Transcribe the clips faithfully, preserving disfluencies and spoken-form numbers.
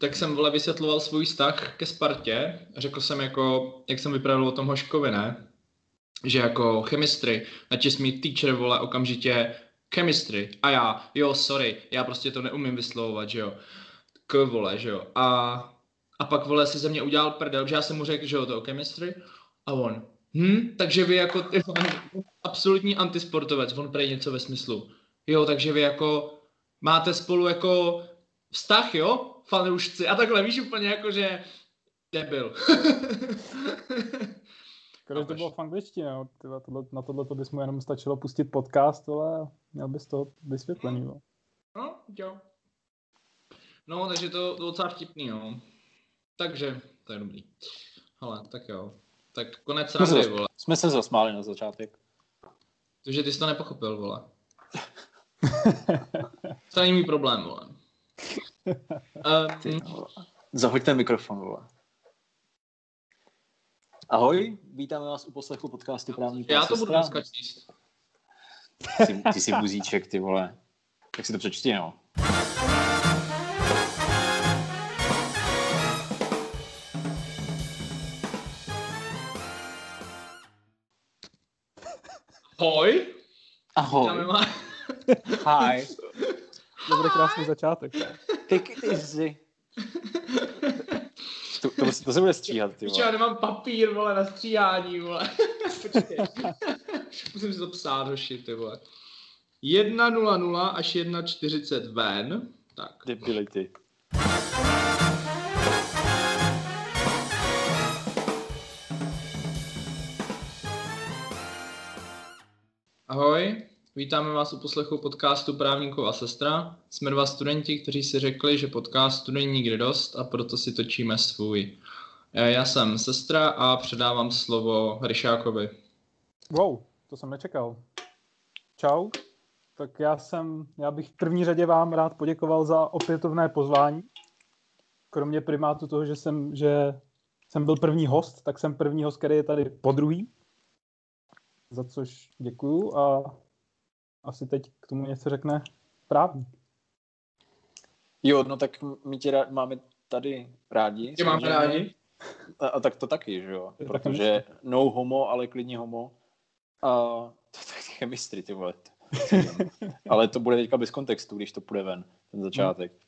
tak jsem vole vysvětloval svůj vztah ke Spartě. Řekl jsem jako, jak jsem vyprávěl o tom Hoškovi, ne? Že jako chemistry, načas mi teacher vole okamžitě chemistry. A já, jo, sorry, já prostě to neumím vyslovovat, že jo. K vole, že jo. A, a pak vole si ze mě udělal prdel, že já jsem mu řekl, že jo, to o chemistry. A on, hm, takže vy jako ty, absolutní antisportovec, on prej něco ve smyslu. Jo, takže vy jako máte spolu jako vztah, jo, fanoušci. A takhle, víš, úplně jako, že debil. Když to bylo v angličtině, jo. Na tohleto bys mu jenom stačilo pustit podcast, ale měl bys to vysvětlený, jo. No, jo. No, takže to docela vtipný, jo. Takže, to je dobrý. Hele, tak jo. Tak konec rady, vole. Jsme se zasmáli na začátek. Tože ty jsi to nepochopil, vole. To není mý problém, vole. Ty, vole. Zahoď ten mikrofon, vole. Ahoj, vítáme vás u poslechu podcastu Právní Já to budu dneska číst. Ty, ty jsi buzíček, ty vole. Tak si to přečti, no. Ahoj. Ahoj. Má... Hi. To bude krásný začátek. Take it easy. To, to, to se bude stříhat, ty vole. Víč, já nemám papír, vole, na stříhání, vole. Počkej. Musím si to psát, hoši, ty vole. jedna nula nula až jedna čtyřicet ven. Tak. Debile, ty. Ahoj, vítáme vás u poslechu podcastu Právníkov a sestra. Jsme dva studenti, kteří si řekli, že podcastu není nikdy dost a proto si točíme svůj. Já jsem sestra a předávám slovo Hryšákovi. Wow, to jsem nečekal. Čau, tak já jsem, já bych v první řadě vám rád poděkoval za opětovné pozvání. Kromě primátu toho, že jsem, že jsem byl první host, tak jsem první host, který je tady podruhý. Za což děkuju a asi teď k tomu něco řekne právě. Jo, no tak my tě rád, máme tady rádi. Tě máme rádi. A, a tak to taky, že jo? Protože no homo, ale klidně homo. A to taky chemistry, ty vole. Ale to bude teďka bez kontextu, když to půjde ven, ten začátek. Hmm.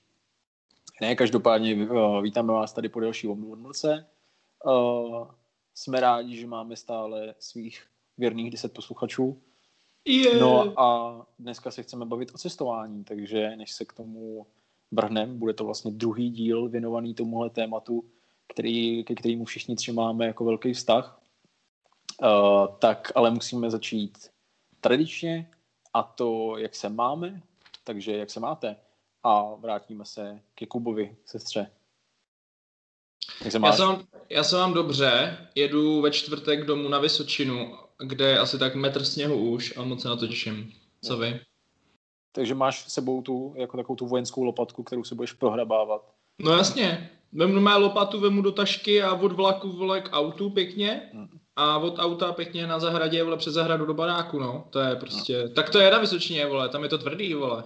Ne, každopádně vítáme vás tady po další omluvce. Jsme rádi, že máme stále svých věrných deset posluchačů. Yeah. No a dneska se chceme bavit o cestování, takže než se k tomu brhnem, bude to vlastně druhý díl věnovaný tomuhle tématu, který, ke kterému všichni tři máme jako velký vztah. Uh, tak ale musíme začít tradičně a to, jak se máme, takže jak se máte. A vrátíme se ke Kubovi, sestře. Jak se máš? Já jsem, já jsem vám dobře, jedu ve čtvrtek domů na Vysočinu, kde je asi tak metr sněhu už a moc se na to těším. Co vy? Takže máš s sebou tu, jako takovou tu vojenskou lopatku, kterou se budeš prohrabávat. No jasně. Vemnu mé lopatu, vemu do tašky a od vlaku vole k autu pěkně hmm. a od auta pěkně na zahradě, vole přes zahradu do baráku, no. To je prostě, hmm. tak to je na Vysočině, vole, tam je to tvrdý, vole.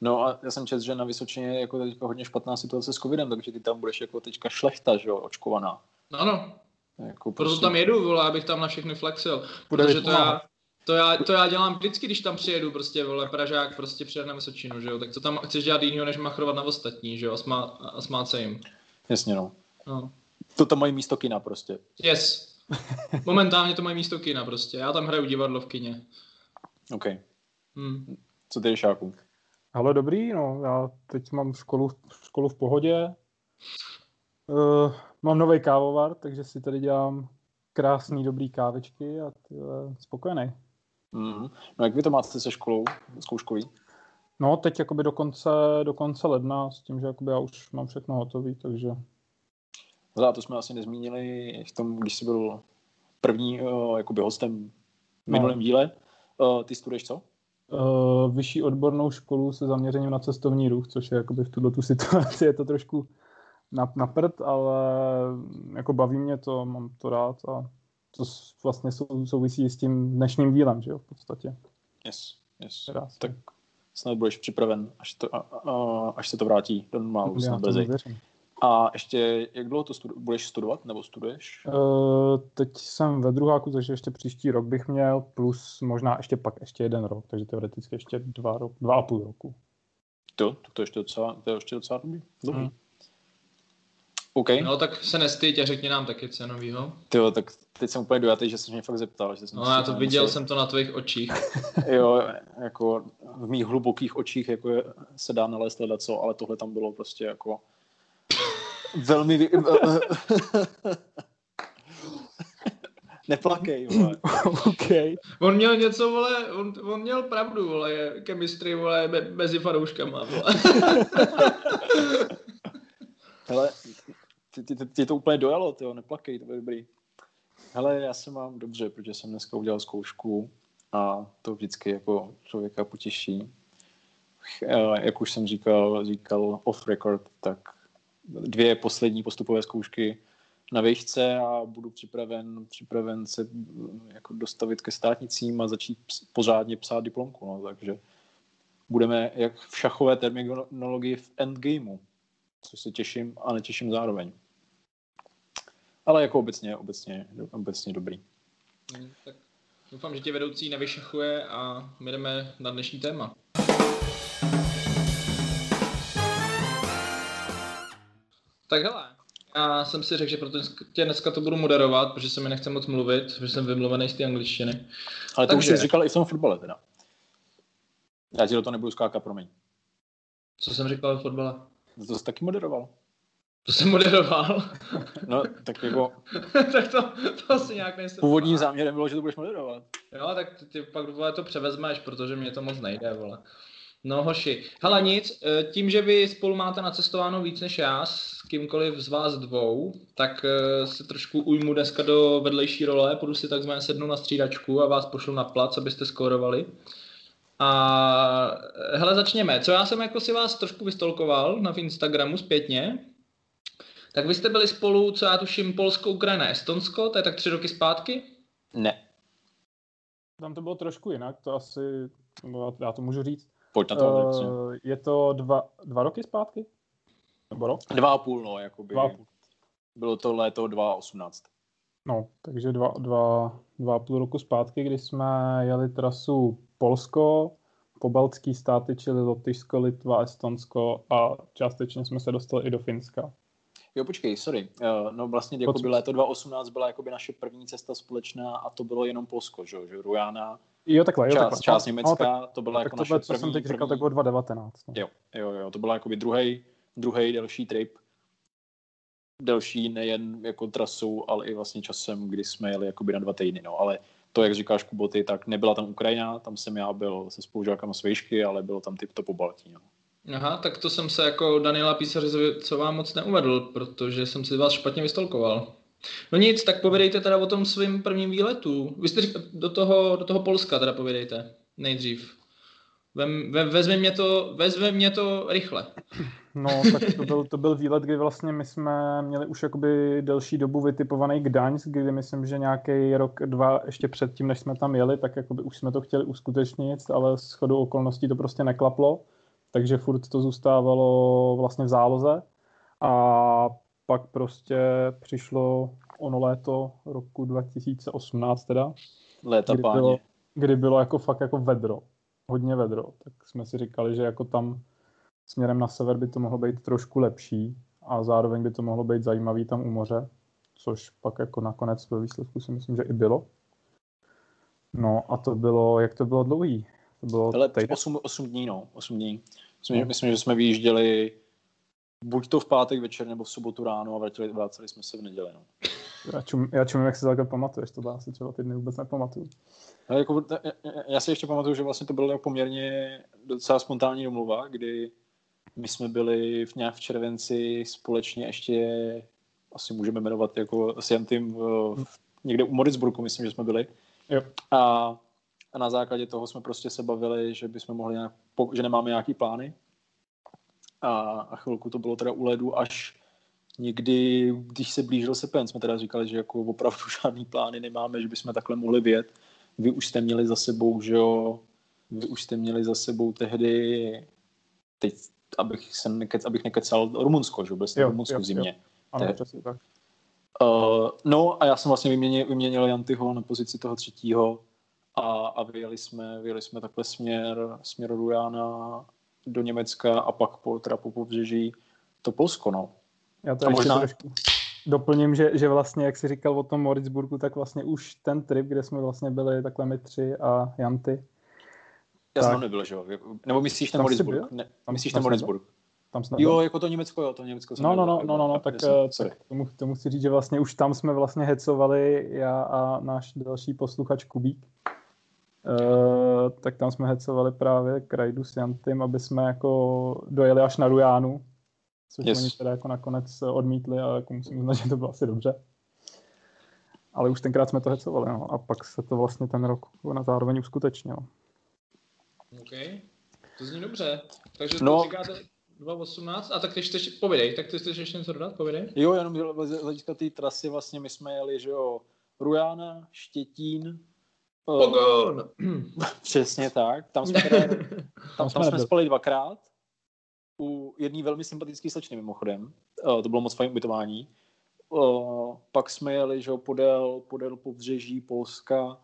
No a já jsem četl, že na Vysočině je jako teďka hodně špatná situace s covidem, takže ty tam budeš jako teďka šlechta, že jo, očkovaná. No, no. Jako proto prostě... tam jedu, vole, abych tam na všechny flexil. Protože to já, to, já, to já dělám vždycky, když tam přijedu, prostě, vole, Pražák, prostě přijed na Vysočinu, že jo. Tak co tam chceš dělat jinýho, než machrovat na ostatní, že jo, a, smá, a smát se jim. Jasně, no. no. To tam mají místo kina, prostě. Yes. Momentálně to mají místo kina, prostě. Já tam hraju divadlo v kině. OK. Hmm. Co ty, Šáku? Hele, dobrý, no, já teď mám školu, školu v pohodě. Uh, mám nový kávovar, takže si tady dělám krásný, dobrý kávečky a tyhle, spokojený. Mm-hmm. No jak vy to máte se školou, zkouškový? No, teď jakoby do konce, do konce ledna, s tím, že jakoby já už mám všechno hotový, takže... Hele, to jsme asi nezmínili v tom, když jsi byl první uh, jakoby hostem v minulém no. díle. Uh, ty studuješ co? Uh, vyšší odbornou školu se zaměřením na cestovní ruch, což je jakoby v tuto situaci je to trošku na, na prd, ale jako baví mě to, mám to rád a to vlastně sou, souvisí s tím dnešním dílem, že jo, v podstatě. Yes, yes. Krásný. Tak snad budeš připraven, až, to, a, a, až se to vrátí do normálu, snad brzy. A ještě, jak dlouho to studu- budeš studovat, nebo studuješ? Uh, teď jsem ve druháku, takže ještě příští rok bych měl, plus možná ještě pak ještě jeden rok, takže teoreticky ještě dva, rok, dva a půl roku. Jo, to, to ještě docela, to je ještě docela dobrý. Dobrý. Hmm. Okay. No tak se nestyď a řekni nám taky co novýho. Tyjo, tak teď jsem úplně dojatý, že jsi mě fakt zeptal. Že jsem no já to viděl musel... jsem to na tvých očích. Jo, jako v mých hlubokých očích jako je, se dá nalézt ledaco, ale tohle tam bylo prostě jako velmi... Neplakej, vole. Okay. On měl něco, vole, on, on měl pravdu, vole, je chemistry, vole, me, mezi fanouškama, vole. Hele, Ty, ty, ty, ty to úplně dojalo, tyjo, neplakej, to bude dobrý. Hele, já se mám dobře, protože jsem dneska udělal zkoušku a to vždycky jako člověka potěší. Jak už jsem říkal, říkal off record, tak dvě poslední postupové zkoušky na výšce a budu připraven, připraven se jako dostavit ke státnicím a začít pořádně psát diplomku. No, takže budeme jak v šachové terminologii v endgameu, což se těším a netěším zároveň. Ale jako obecně, obecně, obecně dobrý. Hmm, tak doufám, že tě vedoucí nevyšachuje a my jdeme na dnešní téma. Tak hele, já jsem si řekl, že proto tě dneska to budu moderovat, protože se mi nechce moc mluvit, protože jsem vymluvený z té angličtiny. Ale to takže... už jsi říkal i v tom fotbale teda. Já ti do toho nebudu skákat, promiň. Co jsem říkal v fotbale? To jsi taky moderoval. To jsem moderoval? No, tak jako... tak to, to asi nějak nejsem... Původním záměrem bylo, že to budeš moderovat. Jo, tak ty pak vole, to převezmeš, protože mě to moc nejde, vole. No, hoši. Hele, nic, tím, že vy spolu máte nacestováno víc než já, s kýmkoliv z vás dvou, tak se trošku ujmu dneska do vedlejší role, půjdu si takzvaně sednu na střídačku a vás pošlu na plac, abyste skórovali. A hele, začněme. Co já jsem jako si vás trošku vystolkoval na Instagramu zpětně, tak vy jste byli spolu, co já tuším, Polsko, Ukrajina, Estonsko, to je tak tři roky zpátky? Ne. Tam to bylo trošku jinak, to asi, já to můžu říct. Pojď na to. Uh, je to dva, dva roky zpátky? Nebo rok? Dva a půl, no, jakoby. Dva a půl. Bylo to léto dva tisíce osmnáct. No, takže dva, dva, dva a půl roku zpátky, kdy jsme jeli trasu Polsko, pobaltský státy, čili Lotyšsko, Litva, Estonsko a částečně jsme se dostali i do Finska. Jo, počkej, sorry. No vlastně jakoby léto dva tisíce osmnáct byla jakoby naše první cesta společná a to bylo jenom Polsko, že jo, Rujána. Jo, takhle, jo, část, takhle. Část Německa, no, tak, to byla tak jako naše první. Tak jsem teď říkal, tak bylo dvacet devatenáct. No. Jo, jo, jo, to byla jakoby druhej, druhej delší trip. Delší nejen jako trasou, ale i vlastně časem, kdy jsme jeli jakoby na dva týdny, no, ale to, jak říkáš, Kuboty, tak nebyla tam Ukrajina, tam jsem já byl se spolužákama z vejšky, ale bylo tam typ to pobaltí. No. Aha, tak to jsem se jako Daniela Písařovi, co vám moc neuvedl, protože jsem si vás špatně vystolkoval. No nic, tak povědejte teda o tom svým prvním výletu. Vy jste říkali, do toho, do toho Polska teda povědejte nejdřív. Vem, ve, vezme, mě to, vezme mě to rychle. No, tak to byl, to byl výlet, kdy vlastně my jsme měli už jakoby delší dobu vytipovaný Gdaňsk, kdy myslím, že nějaký rok, dva ještě předtím, než jsme tam jeli, tak jakoby už jsme to chtěli uskutečnit, ale shodou okolností to prostě neklaplo, takže furt to zůstávalo vlastně v záloze a pak prostě přišlo ono léto roku dva tisíce osmnáct teda, léta kdy, bylo, kdy bylo jako fakt jako vedro. Hodně vedro, tak jsme si říkali, že jako tam směrem na sever by to mohlo být trošku lepší a zároveň by to mohlo být zajímavý tam u moře, což pak jako nakonec ve výsledku si myslím, že i bylo. No a to bylo, jak to bylo dlouhý? To bylo osm dní, no, osm dní. Myslím, hmm. myslím, že jsme vyjížděli buď to v pátek večer, nebo v sobotu ráno a vrátili, vrátili jsme se v neděli, no. Já čumím, já čum, jak se takhle pamatuješ, to já si třeba ty dny vůbec nepamatuju. No, jako, já si ještě pamatuju, že vlastně to byla poměrně docela spontánní domluva, kdy my jsme byli v nějak v červenci společně ještě, asi můžeme jmenovat jako s Jantym v, někde u Moritzburgu, myslím, že jsme byli. Jo. A, a na základě toho jsme prostě se bavili, že bychom mohli nějak, že nemáme nějaký plány. A, a chvilku to bylo teda u ledu až někdy, když se blížil srpen, jsme teda říkali, že jako opravdu žádný plány nemáme, že bychom takhle mohli vyjet. Vy už jste měli za sebou, že jo, vy už jste měli za sebou tehdy, teď abych, jsem nekec, abych nekecal Rumunsko, že byl jsem v Rumunsku v zimě. Jo. Ano, přesně tak. Uh, no a já jsem vlastně vyměnil, vyměnil Jantyho na pozici toho třetího a, a vyjeli, jsme, vyjeli jsme takhle směr, směr Rujána do Německa a pak po, teda po pobřeží to Polsko, no. Já to a ještě možná... trošku doplním, že, že vlastně, jak jsi říkal o tom Moritzburgu, tak vlastně už ten trip, kde jsme vlastně byli takhle my tři a Janty. Já tak... jsem tam nebyl, že jo? Nebo myslíš ten Moritzburg? Ne, tam, myslíš tam ten Moritzburg? Tam jo, jako to Německo, jo, to Německo. No, no, no, no, no, no, tak, jsem, tak tomu, tomu chci říct, že vlastně už tam jsme vlastně hecovali, já a náš další posluchač Kubík, e, tak tam jsme hecovali právě k rajdu s Jantym, aby jsme jako dojeli až na Rujánu, což yes. oni teda jako nakonec odmítli, ale jako musím uznat, že to bylo asi dobře. Ale už tenkrát jsme to hecovali, no, a pak se to vlastně ten rok na zároveň uskutečnilo. OK, to zní dobře. Takže to no. říkáte... dvacet osmnáct a tak ty jste, povědej, tak ty jste ještě něco dodat, povědej. Jo, jenom z hlediska té trasy vlastně my jsme jeli, že jo, Rujána, Štětín. Pogon! Přesně tak, tam jsme, teda, tam, tam jsme, jsme spali dvakrát, u jedné velmi sympatické slečny mimochodem, uh, to bylo moc fajn ubytování. Uh, pak jsme jeli, že jo, podél, podél pobřeží Polska,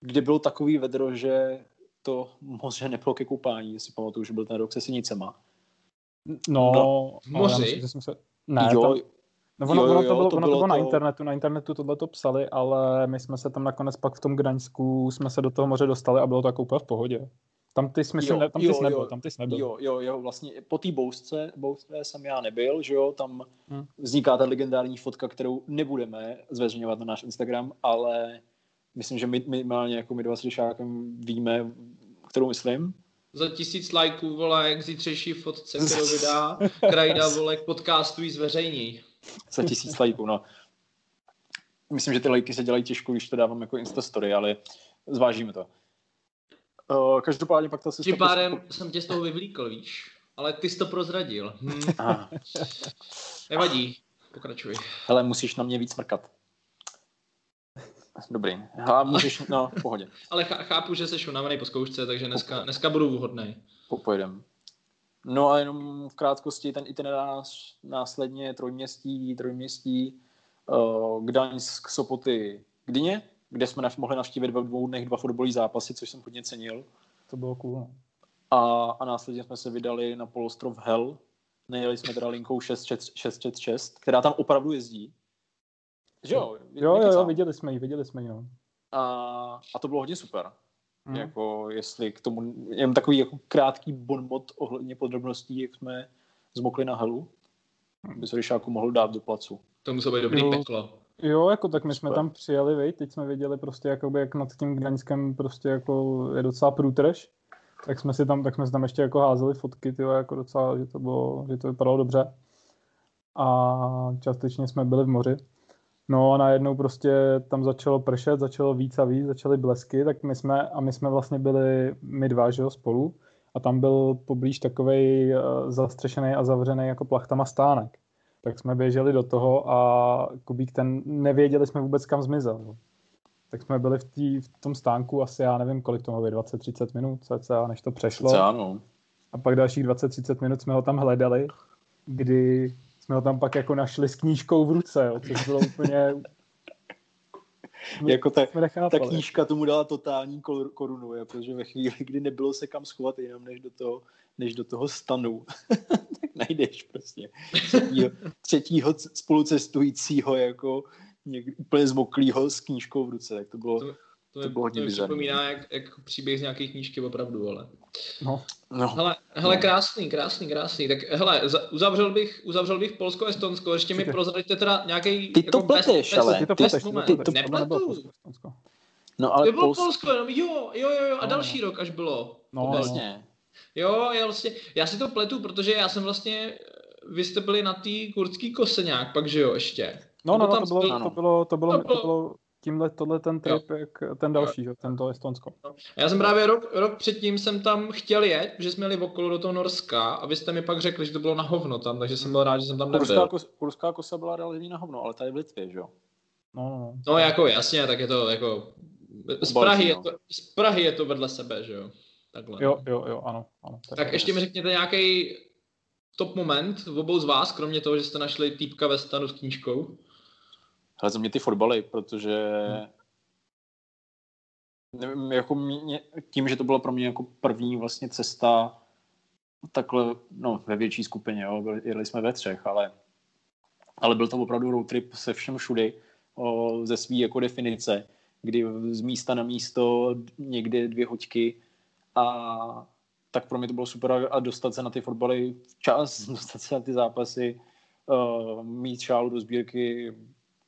kde bylo takový vedro, že to moře nebylo ke koupání, jestli pamatuju, že byl ten rok se sinicema. No, no moři. Myslím, že jsme se... Ne, jo, tam... no, ono, jo, jo, ono to bylo, to ono bylo to... na internetu, na internetu tohle to psali, ale my jsme se tam nakonec pak v tom Gdaňsku jsme se do toho moře dostali a bylo to jako úplně v pohodě. Tam ty jsi, myslím, jo, ne, tam ty jo, jsi nebyl, jo, tam ty jsi nebyl. Jo, jo, jo, vlastně po té bousce, bousce jsem já nebyl, že jo, tam hmm. vzniká ta legendární fotka, kterou nebudeme zveřejňovat na náš Instagram, ale myslím, že my minimálně jako my dva s Hryšákem víme, kterou myslím. Za tisíc lajků, vole, jak zítřejší fotce, kterou vydá Krajda, vole, podcastu jí zveřejní. Za tisíc lajků, no. Myslím, že ty lajky se dělají těžko, když to dávám jako Instastory, ale zvážíme to. Uh, každopádně pak to se... Tím pádem prostě... jsem tě z toho vyvlíkl, víš, ale ty jsi to prozradil. Hm. Nevadí, pokračuj. Hele, musíš na mě víc mrkat. Dobrý, a můžeš, no, v pohodě. Ale chápu, že jsi unavený po zkoušce, takže dneska, dneska budu vhodnej. Popojdem. No a jenom v krátkosti ten itinerář následně trojměstí, trojměstí, uh, Gdaňsk, Sopoty, Gdyně, kde jsme nav- mohli navštívit ve dvou dnech dva fotbalový zápasy, což jsem hodně cenil. To bylo cool. A, a následně jsme se vydali na polostrov Hel. Nejeli jsme teda linkou šest set šedesát šest, která tam opravdu jezdí. Jo, jo, jo, viděli jsme ji, viděli jsme ji, jo. A, a to bylo hodně super. Hmm. Jako, jestli k tomu, jen takový jako krátký bonmot ohledně podrobností, jak jsme zmokli na Helu, aby se Hryšáku mohl dát do placu. To muselo být dobrý jo, peklo. Jo, jako tak my super. Jsme tam přijeli, vej, teď jsme viděli prostě, jakoby, jak nad tím Gdaňskem prostě jako je docela průtrž, tak jsme si tam, tak jsme si tam ještě jako házeli fotky, tyjo, jako docela, že to bylo, že to vypadalo dobře. A částečně jsme byli v moři. No a najednou prostě tam začalo pršet, začalo víc a víc, začaly blesky, tak my jsme, a my jsme vlastně byli my dva, že jo, spolu, a tam byl poblíž takovej zastřešený a zavřený jako plachtama stánek. Tak jsme běželi do toho a Kubík ten, nevěděli jsme vůbec, kam zmizel. Jo. Tak jsme byli v, tý, v tom stánku asi, já nevím, kolik to bylo, dvacet třicet minut, cca, než to přešlo. Cca, no. A pak dalších dvacet třicet minut jsme ho tam hledali, kdy... jsme ho tam pak jako našli s knížkou v ruce, jo, což bylo úplně... jako ta, ta knížka tomu dala totální korunu, je, protože ve chvíli, kdy nebylo se kam schovat jinam, než do toho, než do toho stanu, tak najdeš prostě třetího, třetího spolucestujícího jako někdy, úplně zmoklýho s knížkou v ruce, tak to bylo... To... To, to, je, to mi připomíná jak, jak příběh z nějaké knížky opravdu, ale... No, no, hele, hele no. krásný, krásný, krásný. Tak hele, uzavřel bych, uzavřel bych Polsko, Estonsko, ještě mi prozraďte teda nějaký... Ty to jako pleteš, bez, ale. Bez, ty to pleteš, ty to nepletu. No, ale to bylo Polsko, Polsko jenom, jo, jo, jo, jo, a no. další rok až bylo. No, vlastně. Jo, já vlastně, já si to pletu, protože já jsem vlastně, vy jste byli na té kurdský kose nějak, pak že jo, ještě. No, no, to bylo, to bylo, to bylo, to bylo... tímhle tohle ten trip, jo. jak ten další, jo. ten to Estonsko. Já jsem právě rok, rok předtím jsem tam chtěl jet, že jsme jeli okolo do toho Norska a vy jste mi pak řekli, že to bylo na hovno tam, takže jsem byl rád, že jsem tam nebyl. Kurská, kus, kurská kosa byla relativně na hovno, ale tady v Litvě, že jo? No, no, no. No jako jasně, tak je to jako... Z Prahy, je to, z Prahy je to vedle sebe, že jo? Takhle. Jo, jo, jo, ano. ano tak, tak ještě mi řekněte nějaký top moment v obou z vás, kromě toho, že jste našli týpka ve stanu s knížkou? Ale za mě ty fotbaly, protože hmm. nevím, jako mě, tím, že to byla pro mě jako první vlastně cesta takhle, no ve větší skupině, jo, jeli jsme ve třech, ale, ale byl to opravdu road trip se všem všudy, o, ze svý jako definice, kdy z místa na místo někdy dvě hoďky a tak pro mě to bylo super a dostat se na ty fotbaly včas, dostat se na ty zápasy, uh, mít šálu do sbírky,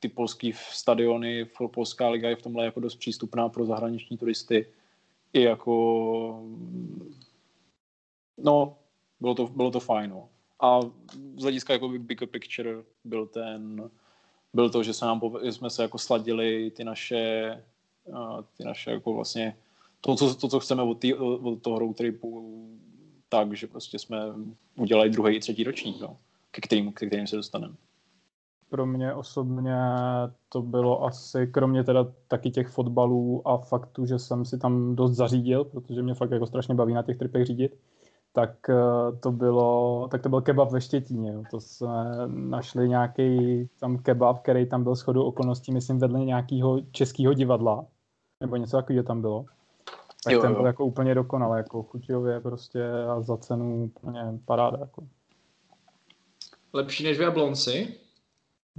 ty polský stadiony, polská liga je v tomhle jako dost přístupná pro zahraniční turisty. I jako, no, bylo to, bylo to fajn. No. A z hlediska jako big picture byl ten, byl to, že se nám, jsme se jako sladili ty naše, uh, ty naše jako vlastně To co, to, co chceme od, tý, od toho road tripu, tak, že prostě jsme udělali druhý i třetí ročník, no, ke kterým, ke kterým se dostaneme. Pro mě osobně to bylo asi, kromě teda taky těch fotbalů a faktu, že jsem si tam dost zařídil, protože mě fakt jako strašně baví na těch tripech řídit, tak to bylo, tak to byl kebab ve Štětíně, jo. To jsme našli nějaký tam kebab, který tam byl shodou okolností, myslím, vedle nějakého českého divadla, nebo něco takového tam bylo. Tak jo, ten byl jo. jako úplně dokonalý, jako chuťově prostě a za cenu úplně paráda. Jako. Lepší než v Jablonci?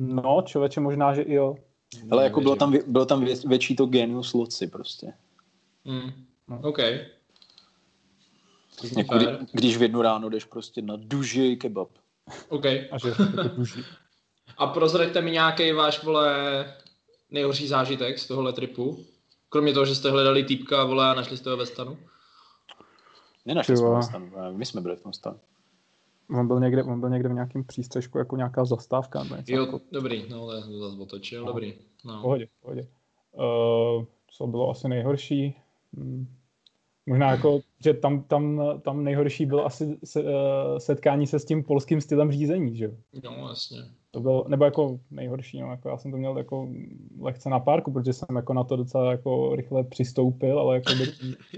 No, člověče, možná, že i jo. Ale jako bylo tam, bylo tam vě, větší to genius loci prostě. Mm. OK. Jako, kdy, když v jednu ráno jdeš prostě na dužej kebab. OK. A, že, jako a prozraďte mi nějaký váš, vole, nejhorší zážitek z tohohle tripu? Kromě toho, že jste hledali týpka, vole, a našli jste ho ve stanu? Nenašli jsme ho ve stanu, my jsme byli v tom stanu. On byl někde, on byl někde v nějakém přístřežku, jako nějaká zastávka. Jo, jako... dobrý, no, ale to zase otočil, no. Dobrý. No. Pohodě, pohodě. Uh, co bylo asi nejhorší? Hmm. Možná jako, že tam, tam, tam nejhorší bylo asi se, uh, setkání se s tím polským stylem řízení, že jo? No, jasně. To bylo, nebo jako nejhorší, no, jako já jsem to měl jako lehce na párku, protože jsem jako na to docela jako rychle přistoupil, ale jako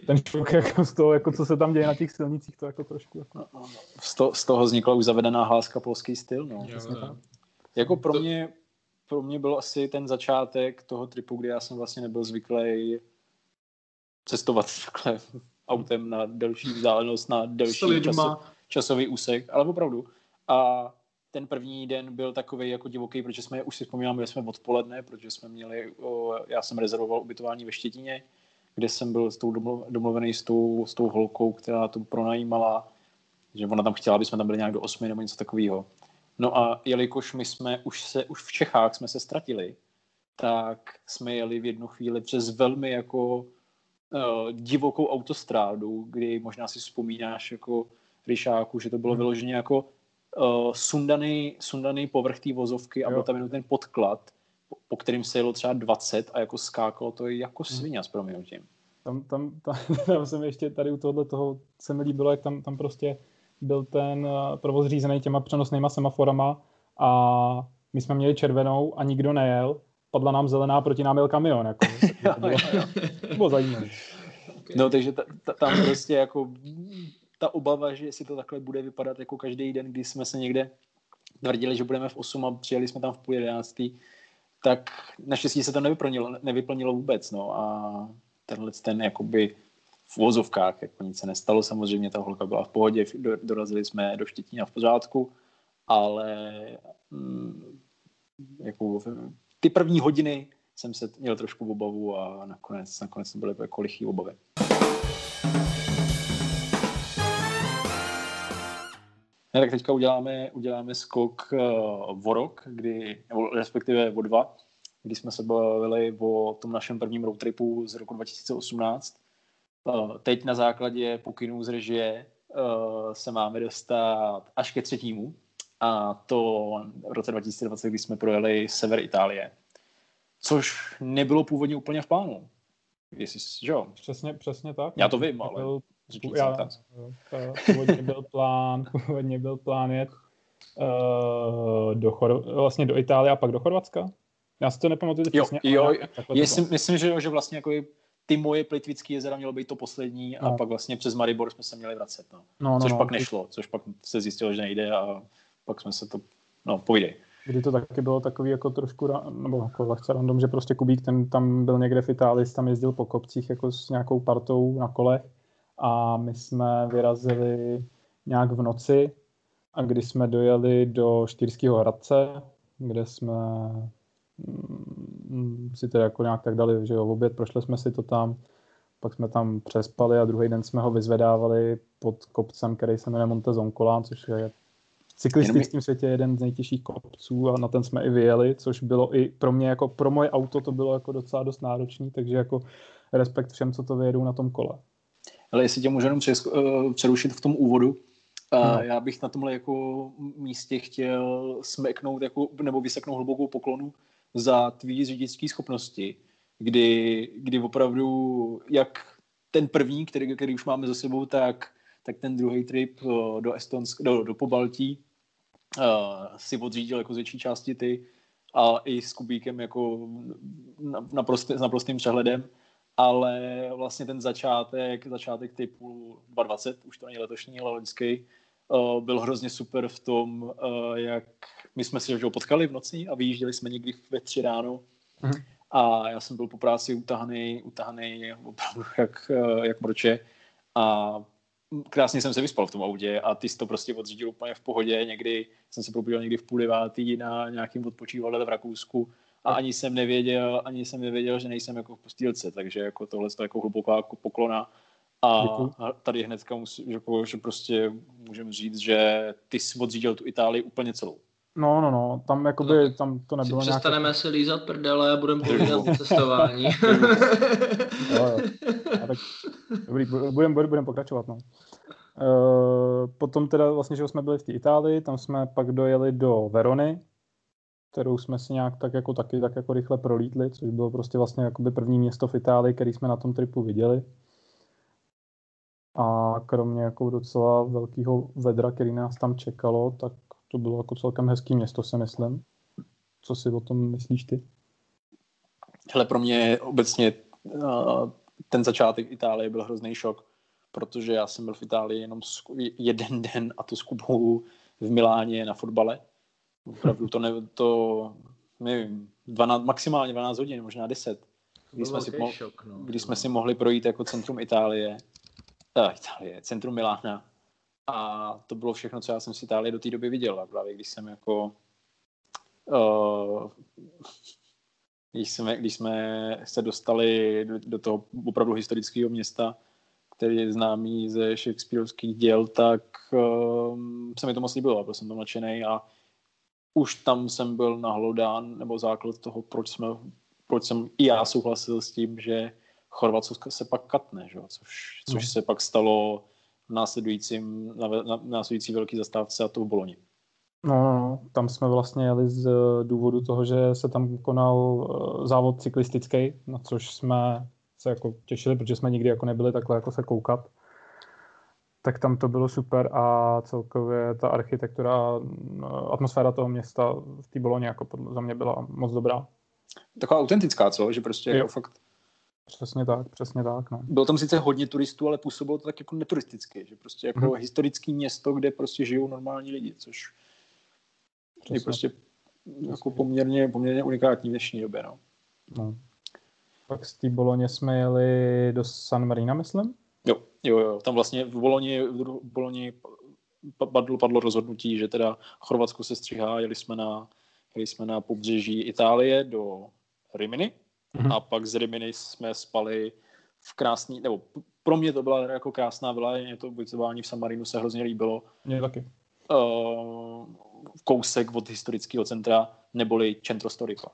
ten šok jako z toho, jako co se tam děje na těch silnicích, to jako trošku... Jako... Z, to, z toho vznikla už zavedená hláska polský styl, no. Jo, jo. Jako pro mě, pro mě byl asi ten začátek toho tripu, kdy já jsem vlastně nebyl zvyklý cestovat takhle autem na delší vzdálenost, na delší časo, časový úsek, ale opravdu. A ten první den byl takovej jako divoký, protože jsme, už si vzpomínám, byli jsme odpoledne, protože jsme měli, o, já jsem rezervoval ubytování ve Štětíně, kde jsem byl s tou domluvený s tou, s tou holkou, která to pronajímala, že ona tam chtěla, aby jsme tam byli nějak do osmi nebo něco takového. No a jelikož my jsme už se, už v Čechách jsme se ztratili, tak jsme jeli v jednu chvíli přes velmi jako uh, divokou autostrádu, kdy možná si vzpomínáš jako Hryšáku, že to bylo vyloženě jako Uh, sundaný, sundaný povrch té vozovky a byl tam jenom ten podklad, po, po kterým se jelo třeba dvacet a jako skákalo to jako svině s proměnutím. Tam, tam, tam, tam jsem ještě tady u tohohle toho se mi líbilo, jak tam, tam prostě byl ten provoz řízený těma přenosnýma semaforama a my jsme měli červenou a nikdo nejel, padla nám zelená, proti nám jel kamion. Jako. To bylo, bylo zajímavé. Okay. No takže ta, ta, tam prostě jako... ta obava, že si to takhle bude vypadat jako každý den, kdy jsme se někde tvrdili, že budeme v osm a přijeli jsme tam v půl jedenáctý, tak naštěstí se to nevyplnilo, nevyplnilo vůbec. No. A tenhle ten jakoby v vozovkách, jako nic se nestalo, samozřejmě ta holka byla v pohodě, dorazili jsme do Štětína v pořádku, ale mm, jako ty první hodiny jsem se měl trošku obavu a nakonec, nakonec to byly jako lichý obavy. Ne, tak teďka uděláme, uděláme skok uh, o rok, kdy, nebo respektive o dva, kdy jsme se bavili o tom našem prvním roadtripu z roku dva tisíce osmnáct. Uh, teď na základě pokynů z režie uh, se máme dostat až ke třetímu, a to v roce dva tisíce dvacet, kdy jsme projeli sever Itálie, což nebylo původně úplně v plánu. Jestli, že jo? Přesně, přesně tak. Já to vím, ale... Já, původně byl plán, původně byl plán jet uh, do Chor- vlastně do Itálie a pak do Chorvatska. Já si to nepamatuju přesně. Jo, jo, jestli, myslím, že, že vlastně jako ty moje Plitvické jezera mělo být to poslední a no. pak vlastně přes Maribor jsme se měli vracet. No. No, no, což no, pak nešlo, což pak se zjistilo, že nejde a pak jsme se to, no pojdej. Kdy to taky bylo takový jako trošku, nebo jako lehce random, že prostě Kubík ten tam byl někde v Itálii, tam jezdil po kopcích jako s nějakou partou na kolech a my jsme vyrazili nějak v noci a když jsme dojeli do Štýrského Hradce, kde jsme si teda jako nějak tak dali, že jo, oběd, prošli jsme si to tam, pak jsme tam přespali a druhý den jsme ho vyzvedávali pod kopcem, který se jmenuje Monte Zoncolan, což je v cyklistickém světě jeden z nejtěžších kopců a na ten jsme i vyjeli, což bylo i pro mě, jako pro moje auto to bylo jako docela dost náročný, takže jako respekt všem, co to vyjedou na tom kole. Ale jestli tě můžu jenom přerušit v tom úvodu, no. Já bych na tomhle jako místě chtěl smeknout jako, nebo vyseknout hlubokou poklonu za tvý řidičské schopnosti, kdy, kdy opravdu jak ten první, který, který už máme za sebou, tak tak ten druhý trip do Estonska, do, do Pobaltí uh, si odřídil jako z větší části ty a i s Kubíkem jako naprost, s naprostým přehledem, ale vlastně ten začátek, začátek typu dvacet dvacet, už to není letošní, ale loňský, uh, byl hrozně super v tom, uh, jak my jsme se potkali v noci a vyjížděli jsme někdy ve tři ráno mm-hmm. a já jsem byl po práci utahaný, utahaný opravdu jak, jak mroče a krásně jsem se vyspal v tom autě a ty jsi to prostě odřídil úplně v pohodě. Někdy jsem se probudil někdy v půl devátý na nějakým odpočívadle v Rakousku a ani jsem nevěděl, ani jsem nevěděl, že nejsem jako v postýlce, takže jako tohle je jako hluboká jako poklona a děkuji. Tady hnedka musím, jako, že prostě můžem říct, že ty jsi odřídil tu Itálii úplně celou. No, no, no, tam jakoby, no, tam to nebylo nějaké... Přestaneme nějaký... si lízat prdele a budeme povídat o cestování. Jo, jo. Tak, dobrý, budem, budem pokračovat, no. E, potom teda vlastně, že jsme byli v té Itálii, tam jsme pak dojeli do Verony, kterou jsme si nějak tak jako taky tak jako rychle prolítli, což bylo prostě vlastně jakoby první město v Itálii, který jsme na tom tripu viděli. A kromě jako docela velkého vedra, který nás tam čekalo, tak to bylo jako celkem hezký město, si myslím. Co si o tom myslíš ty? Hele, pro mě obecně uh, ten začátek Itálie byl hrozný šok, protože já jsem byl v Itálii jenom jeden den a to s Kubou v Miláně na fotbale. Opravdu to, ne, to nevím, dvanáct, maximálně dvanáct hodin, možná deset. Když jsme, si, mo- šok, no. Kdy jsme si mohli projít jako centrum Itálie, uh, Itálie, centrum Milána. A to bylo všechno, co já jsem z Itálie do té doby viděl. A právě když jsem jako... Uh, když, jsme, když jsme se dostali do, do toho opravdu historického města, který je známý ze shakespearovských děl, tak uh, se mi to moc líbilo. Byl jsem tam nadšenej a už tam jsem byl nahlodán, nebo základ toho, proč, jsme, proč jsem i já souhlasil s tím, že Chorvatsko se pak katne, že? Což, což se pak stalo... následujícím, následující velký zastávce a to v Bologni. No, tam jsme vlastně jeli z důvodu toho, že se tam konal závod cyklistický, na což jsme se jako těšili, protože jsme nikdy jako nebyli takhle jako se koukat. Tak tam to bylo super a celkově ta architektura, atmosféra toho města v té Bologni jako za mě byla moc dobrá. Taková autentická, co? Že prostě jako fakt... Přesně tak, přesně tak. No. Bylo tam sice hodně turistů, ale působilo to tak jako neturisticky, že prostě jako hmm. historické město, kde prostě žijou normální lidi, což přesně. Je prostě jako poměrně, poměrně unikátní v dnešní době. No. No. Pak z té Bologně jsme jeli do San Marina, myslím? Jo, jo, jo. Tam vlastně v Bologni, v Bologni padlo, padlo rozhodnutí, že teda Chorvatsko se stříhá, jeli jsme na, jeli jsme na pobřeží Itálie do Rimini. Mm-hmm. A pak z Rimini jsme spali v krásný, nebo pro mě to byla jako krásná vila, mě to ubytování v San Marinu se hrozně líbilo. Mě taky. Uh, kousek od historického centra, neboli Centro Storico.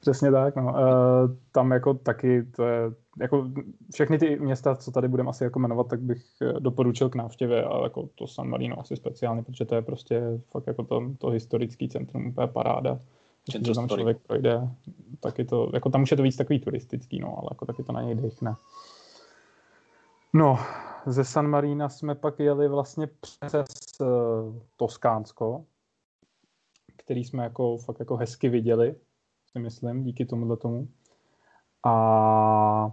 Přesně tak, no. Uh, tam jako taky, to je, jako všechny ty města, co tady budeme asi jako jmenovat, tak bych doporučil k návštěvě, ale jako to San Marino asi speciálně, protože to je prostě fakt jako to, to historické centrum, úplně paráda. Když tam člověk projde, taky to, jako tam už je to víc takový turistický, no, ale jako taky to na něj dechne. No, ze San Marina jsme pak jeli vlastně přes uh, Toskánsko, který jsme jako fakt jako hezky viděli, si myslím, díky tomuhle tomu. A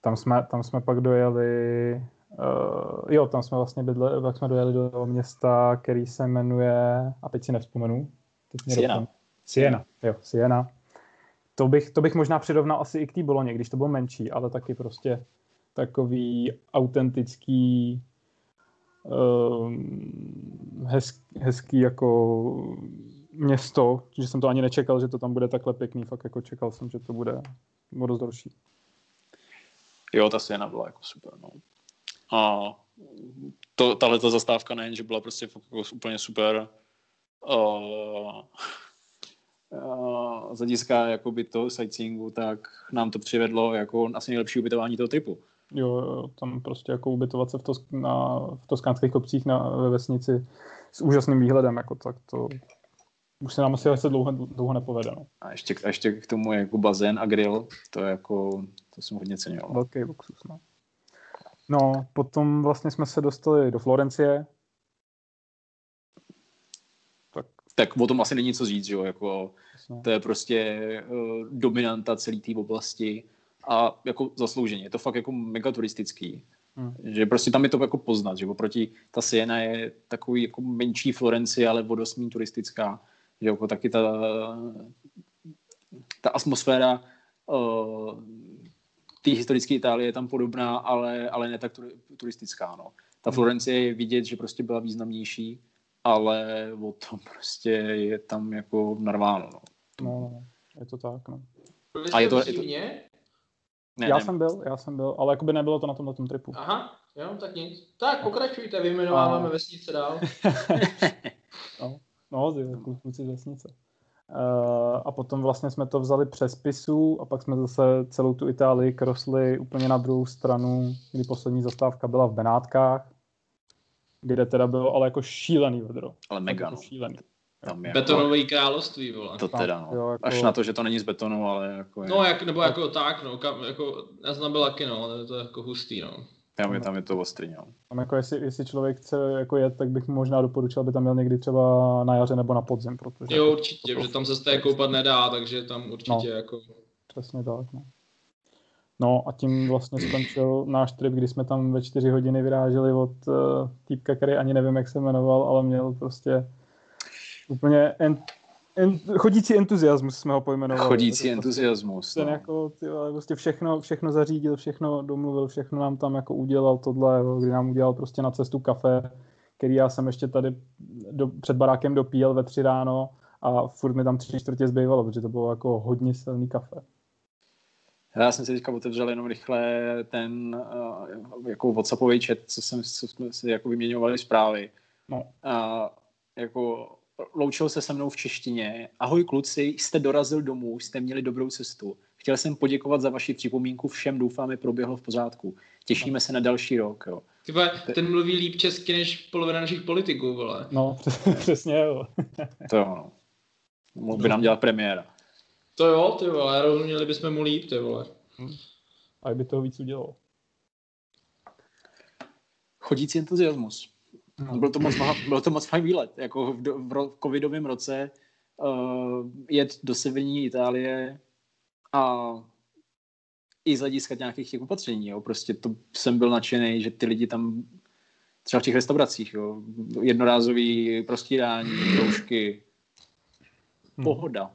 tam jsme, tam jsme pak dojeli, uh, jo, tam jsme vlastně bydle, pak jsme dojeli do města, který se jmenuje, a teď si nevzpomenu. Teď Siena. Siena, jo, Siena. To bych, to bych možná přirovnal asi i k té Bologně, když to bylo menší, ale taky prostě takový autentický, um, hezký, hezký jako město, že jsem to ani nečekal, že to tam bude takhle pěkný, fakt jako čekal jsem, že to bude moc horší. Jo, ta Siena byla jako super, no. A to, tahleta zastávka nejen, že byla prostě jako úplně super, uh, z hlediska jakoby toho sightseeingu, tak nám to přivedlo jako asi nejlepší ubytování toho typu. Jo, tam prostě jako ubytovat se v, Tosk- na, v toskánských kopcích na, ve vesnici s úžasným výhledem, jako tak to už se nám asi asi dlouho, dlouho nepovede. No. A ještě, ještě k tomu jako bazén a grill, to je jako, to jsem hodně cenil. Velký luxus, no. No, potom vlastně jsme se dostali do Florencie. Tak o tom asi není co říct, že jo, jako to je prostě uh, dominanta celé té oblasti a jako zaslouženě, je to fakt jako mega turistický, hmm. že prostě tam je to jako poznat, že oproti ta Siena je takový jako menší Florencie, ale o dost méně turistická, že jako taky ta, ta atmosféra uh, té historické Itálie je tam podobná, ale, ale ne tak turistická, no. Ta Florencie je vidět, že prostě byla významnější, ale o tom prostě je tam jako narváno. No. No, je to tak, no. Byli jste je to, v Římě? Je to... Ne, já ne. jsem byl, já jsem byl, ale jakoby nebylo to na tomhle tom tripu. Aha, jo, tak nic. Tak, pokračujte, vyjmenováváme a... vesnice dál. no, no, kluci z vesnice. Uh, a potom vlastně jsme to vzali přes Pisu a pak jsme zase celou tu Itálii krosli úplně na druhou stranu, kdy poslední zastávka byla v Benátkách, kde teda bylo ale jako šílený vedro. Ale mega, no. Šílený. Tam je betonový jako... království, vole. To teda, no. Jo, jako... Až na to, že to není z betonu, ale jako... Je... No, jak, nebo tak... jako tak, no. Kam, jako, já znám laky, no, ale to je jako hustý, no. Tam je, tam je to ostrý, no. Tam jako, jestli, jestli člověk chce jako jet, tak bych možná doporučil, aby tam měl někdy třeba na jaře nebo na podzim, protože... Jo, určitě, jako... že tam se z té koupat nedá, takže tam určitě no. jako... Přesně tak, no. No a tím vlastně skončil náš trip, kdy jsme tam ve čtyři hodiny vyráželi od uh, týpka, který ani nevím, jak se jmenoval, ale měl prostě úplně ent, ent, chodící entuziasmus, jsme ho pojmenovali. Chodící entuziasmus. Ten no. jako, ty, prostě všechno, všechno zařídil, všechno domluvil, všechno nám tam jako udělal tohle, kdy nám udělal prostě na cestu kafe, který já jsem ještě tady do, před barákem dopíjel ve tři ráno a furt mi tam tři čtvrtě zbývalo, protože to bylo jako hodně silný kafe. Já jsem si teďka otevřel jenom rychle ten uh, jako WhatsAppový chat, co, jsem, co jsme si jako vyměňovali zprávy. No. Uh, jako loučil se se mnou v češtině. Ahoj kluci, jste dorazil domů, jste měli dobrou cestu. Chtěl jsem poděkovat za vaši připomínku všem, doufáme, proběhlo v pořádku. Těšíme no. se na další rok, jo. Tyba, ten mluví líp česky než polovina našich politiků, vole. No, přesně, jo. To jo, no. Mohl by nám dělat premiéra. To jo, ty vole, rozuměli bychom mu líp, ty vole. A by toho víc udělal. Chodící entuziasmus. No. Byl to moc, byl to moc fajn výlet. Jako v, do, v covidovém roce uh, jet do severní Itálie a i z hlediska nějakých těch opatření. Jo. Prostě to jsem byl nadšený, že ty lidi tam třeba v těch restauracích, jo, jednorázový prostírání, roušky. Pohoda. Hmm.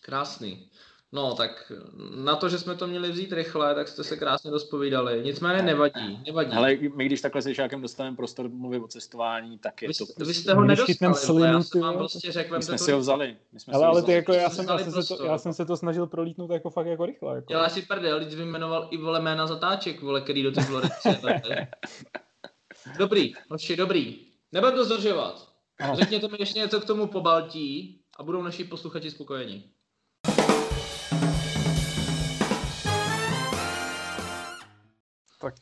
Krásný. No, tak na to, že jsme to měli vzít rychle, tak jste se krásně dozpovídali. Nicméně nevadí, nevadí. Ale my, když takhle se Šákem dostaneme prostor mluvit o cestování, tak je vy, to... Vy prostě... jste ho nedostali, slinu, já jsem vám jo. prostě řekl... My jsme to... si ho vzali. My jsme ale si ale vzali. Ty jako, já jsem, já, jsem se to, já jsem se to snažil prolítnout jako fakt jako rychle. Jako. Já si prdel, když vyjmenoval i vole jména zatáček, vole, který do těch Florencie. Dobrý, hoši, dobrý. Nebudu to zdržovat. Řekněte mi ještě něco k tomu po Baltí a budou naši posluchači spokojeni. Tak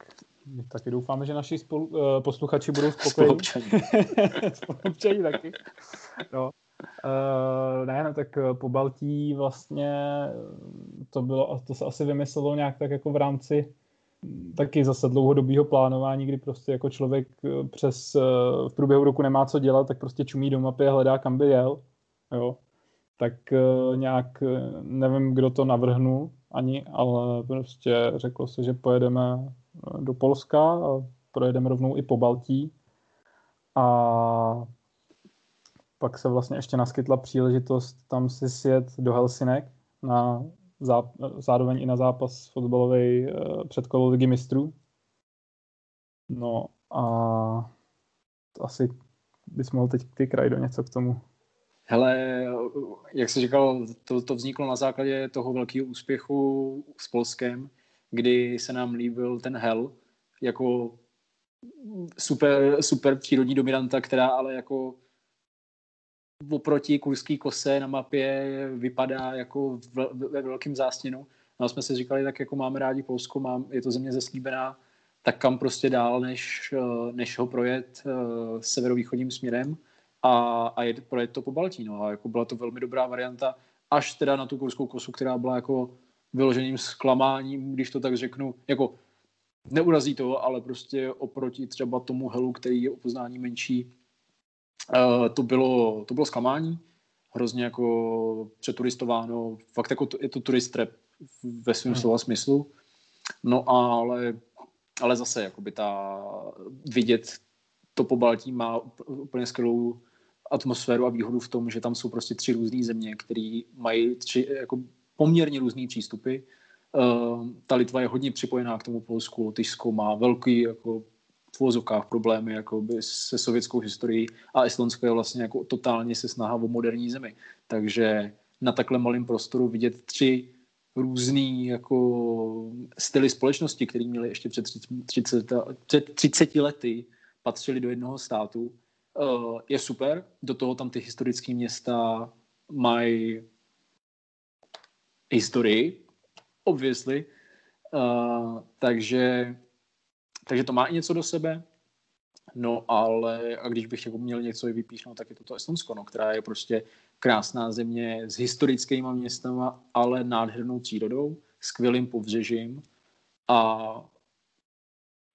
my taky doufáme, že naši spolu, uh, posluchači budou spokojení. Spoluobčaní taky. No. Uh, ne, no, tak po Baltí vlastně to bylo, to se asi vymyslelo nějak tak jako v rámci taky zase dlouhodobého plánování, kdy prostě jako člověk přes v průběhu roku nemá co dělat, tak prostě čumí do mapy a hledá, kam by jel, jo. Tak nějak nevím, kdo to navrhnul ani, ale prostě řeklo se, že pojedeme do Polska a projedeme rovnou i po Baltí. A pak se vlastně ještě naskytla příležitost tam si sjet do Helsinek na zá, zároveň i na zápas fotbalový předkolo Ligy mistrů. No a asi bys mohl teď ty kraj do něco k tomu. Hele, jak jsi říkal, to, to vzniklo na základě toho velkého úspěchu s Polskem, kdy se nám líbil ten Hel jako super, super přírodní dominanta, která ale jako oproti Kurský kose na mapě vypadá jako ve velkém zástěnu. No jsme si říkali, tak jako máme rádi Polsko, mám, je to země zeslíbená, tak kam prostě dál, než, než ho projet severovýchodním směrem a, a je, projet to po Baltí. No a jako byla to velmi dobrá varianta, až teda na tu Kurskou kosu, která byla jako vyloženým zklamáním, když to tak řeknu, jako neurazí to, ale prostě oproti třeba tomu Helu, který je o poznání menší, Uh, to bylo, to bylo zklamání, hrozně jako přeturistováno, fakt jako to, je to turist trap ve svém hmm. slova smyslu, no ale, ale zase jakoby ta, vidět to po Baltí má úplně skvělou atmosféru a výhodu v tom, že tam jsou prostě tři různé země, které mají tři jako poměrně různý přístupy. Uh, ta Litva je hodně připojená k tomu Polsku, Lotyšsko má velký jako v vozovkách problémy jakoby, se sovětskou historií a Estonsko je vlastně jako totálně se snaha o moderní zemi. Takže na takhle malém prostoru vidět tři různý jako styly společnosti, které měly ještě před třiceti lety, patřili do jednoho státu, je super. Do toho tam ty historické města mají historii, obviously. Takže Takže to má i něco do sebe, no ale a když bych jako měl něco i vypíchnout, tak je to to Estonsko, no, která je prostě krásná země s historickýma městama, ale nádhernou přírodou, skvělým pobřežím a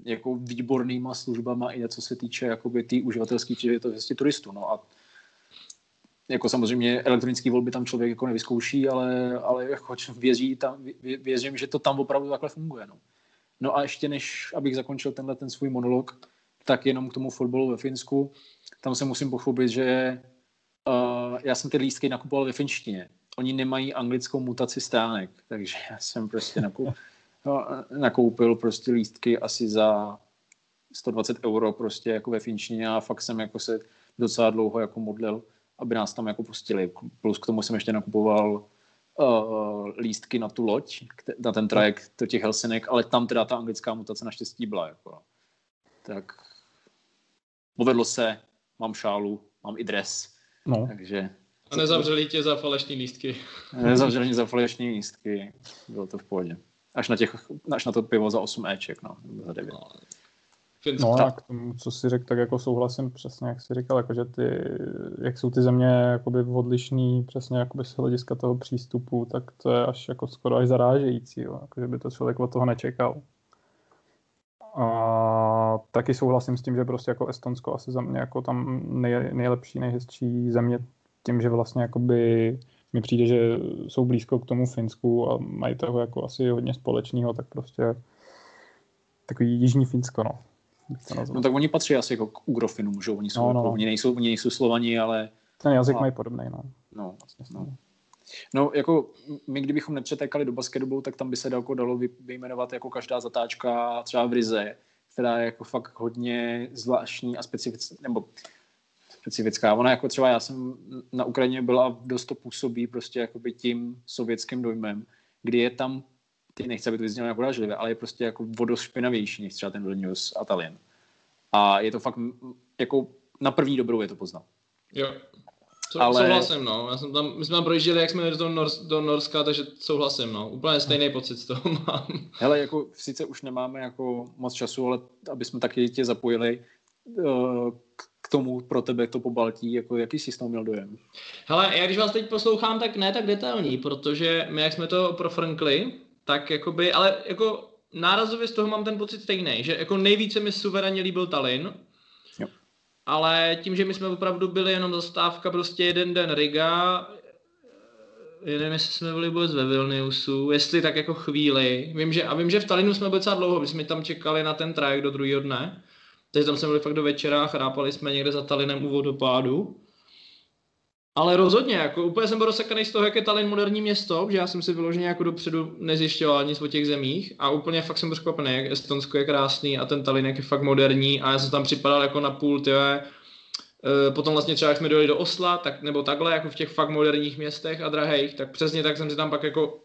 jako výbornýma službama i co se týče jakoby tý uživatelský příležitosti turistů, no a jako samozřejmě elektronické volby tam člověk jako nevyzkouší, ale, ale jako věří tam, vě, věřím, že to tam opravdu takhle funguje, no. No a ještě než, abych zakončil tenhle ten svůj monolog, tak jenom k tomu fotbalu ve Finsku. Tam se musím pochlubit, že uh, já jsem ty lístky nakupoval ve finštině. Oni nemají anglickou mutaci stránek, takže já jsem prostě naku, no, nakoupil prostě lístky asi za sto dvacet euro prostě jako ve finštině a fakt jsem jako se docela dlouho jako modlil, aby nás tam jako pustili. Plus k tomu jsem ještě nakupoval Uh, lístky na tu loď, na ten trajekt do těch Helsinek, ale tam teda ta anglická mutace naštěstí byla. Jako. Tak povedlo se, mám šálu, mám i dres. No. Takže... A nezavřeli tě za falešný lístky. Nezavřeli mě za falešný lístky. Bylo to v pohodě. Až na, těch, až na to pivo za osm éček, no. Za devět. No a k tomu, co si řekl, tak jako souhlasím přesně, jak jsi říkal, jako že ty, jak jsou ty země jakoby odlišný, přesně jakoby z hlediska toho přístupu, tak to je až jako skoro až zarážející, jo, jako že by to člověk od toho nečekal. A taky souhlasím s tím, že prostě jako Estonsko asi za mě jako tam nej, nejlepší, nejhezčí země tím, že vlastně jakoby mi přijde, že jsou blízko k tomu Finsku a mají toho jako asi hodně společného, tak prostě takový jižní Finsko, no. No tak oni patří asi jako k Ugrofinům, že oni jsou, no, no. Jako, oni nejsou, oni nejsou Slovani, ale... Ten jazyk a... mají podobný, no. No, no. No, jako my kdybychom nepřetékali do basketbalu, tak tam by se dalko dalo vyjmenovat jako každá zatáčka třeba v Rize, která je jako fakt hodně zvláštní a specifická, nebo specifická. Ona jako třeba, já jsem na Ukrajině byla a dost to působí prostě jakoby tím sovětským dojmem, kdy je tam nechce, aby to vyznělo jako dážlivé, ale je prostě jako vodost špinavější, než třeba ten Vilnius a Tallin. A je to fakt jako na první dobrou je to poznat. Jo, Co, ale... souhlasím, no. Já jsem tam, my jsme tam projížděli, jak jsme do, Nor- do Norska, takže souhlasím, no. Úplně stejný pocit z toho mám. Hele, jako sice už nemáme jako moc času, ale aby jsme taky tě zapojili uh, k tomu pro tebe, to po Baltí, jako jaký jsi s toho měl dojem? Hele, já když vás teď poslouchám, tak ne tak detailní, protože my, jak jsme to profrnkli, tak jakoby, ale jako nárazově z toho mám ten pocit stejný, že jako nejvíce mi suverénně líbil Tallinn, jo. Ale tím, že my jsme opravdu byli jenom zastávka, prostě jeden den Riga, nevím, jestli jsme byli vůbec ve Vilniusu, jestli tak jako chvíli, vím, že, a vím, že v Tallinnu jsme byli docela dlouho, my jsme tam čekali na ten trajek do druhého dne, takže tam jsme byli fakt do večera, chrápali jsme někde za Tallinem u vodopádu. Ale rozhodně, jako úplně jsem byl rozsekaný z toho, jak je Tallinn moderní město, že já jsem si vyloženě jako dopředu nezjišťoval nic o těch zemích a úplně fakt jsem překvapený, jak Estonsko je krásný a ten Tallinn je fakt moderní a já jsem tam připadal jako na půl, tyhle, e, potom vlastně třeba, jak jsme dojeli do Osla, tak, nebo takhle, jako v těch fakt moderních městech a drahejch, tak přesně tak jsem si tam pak jako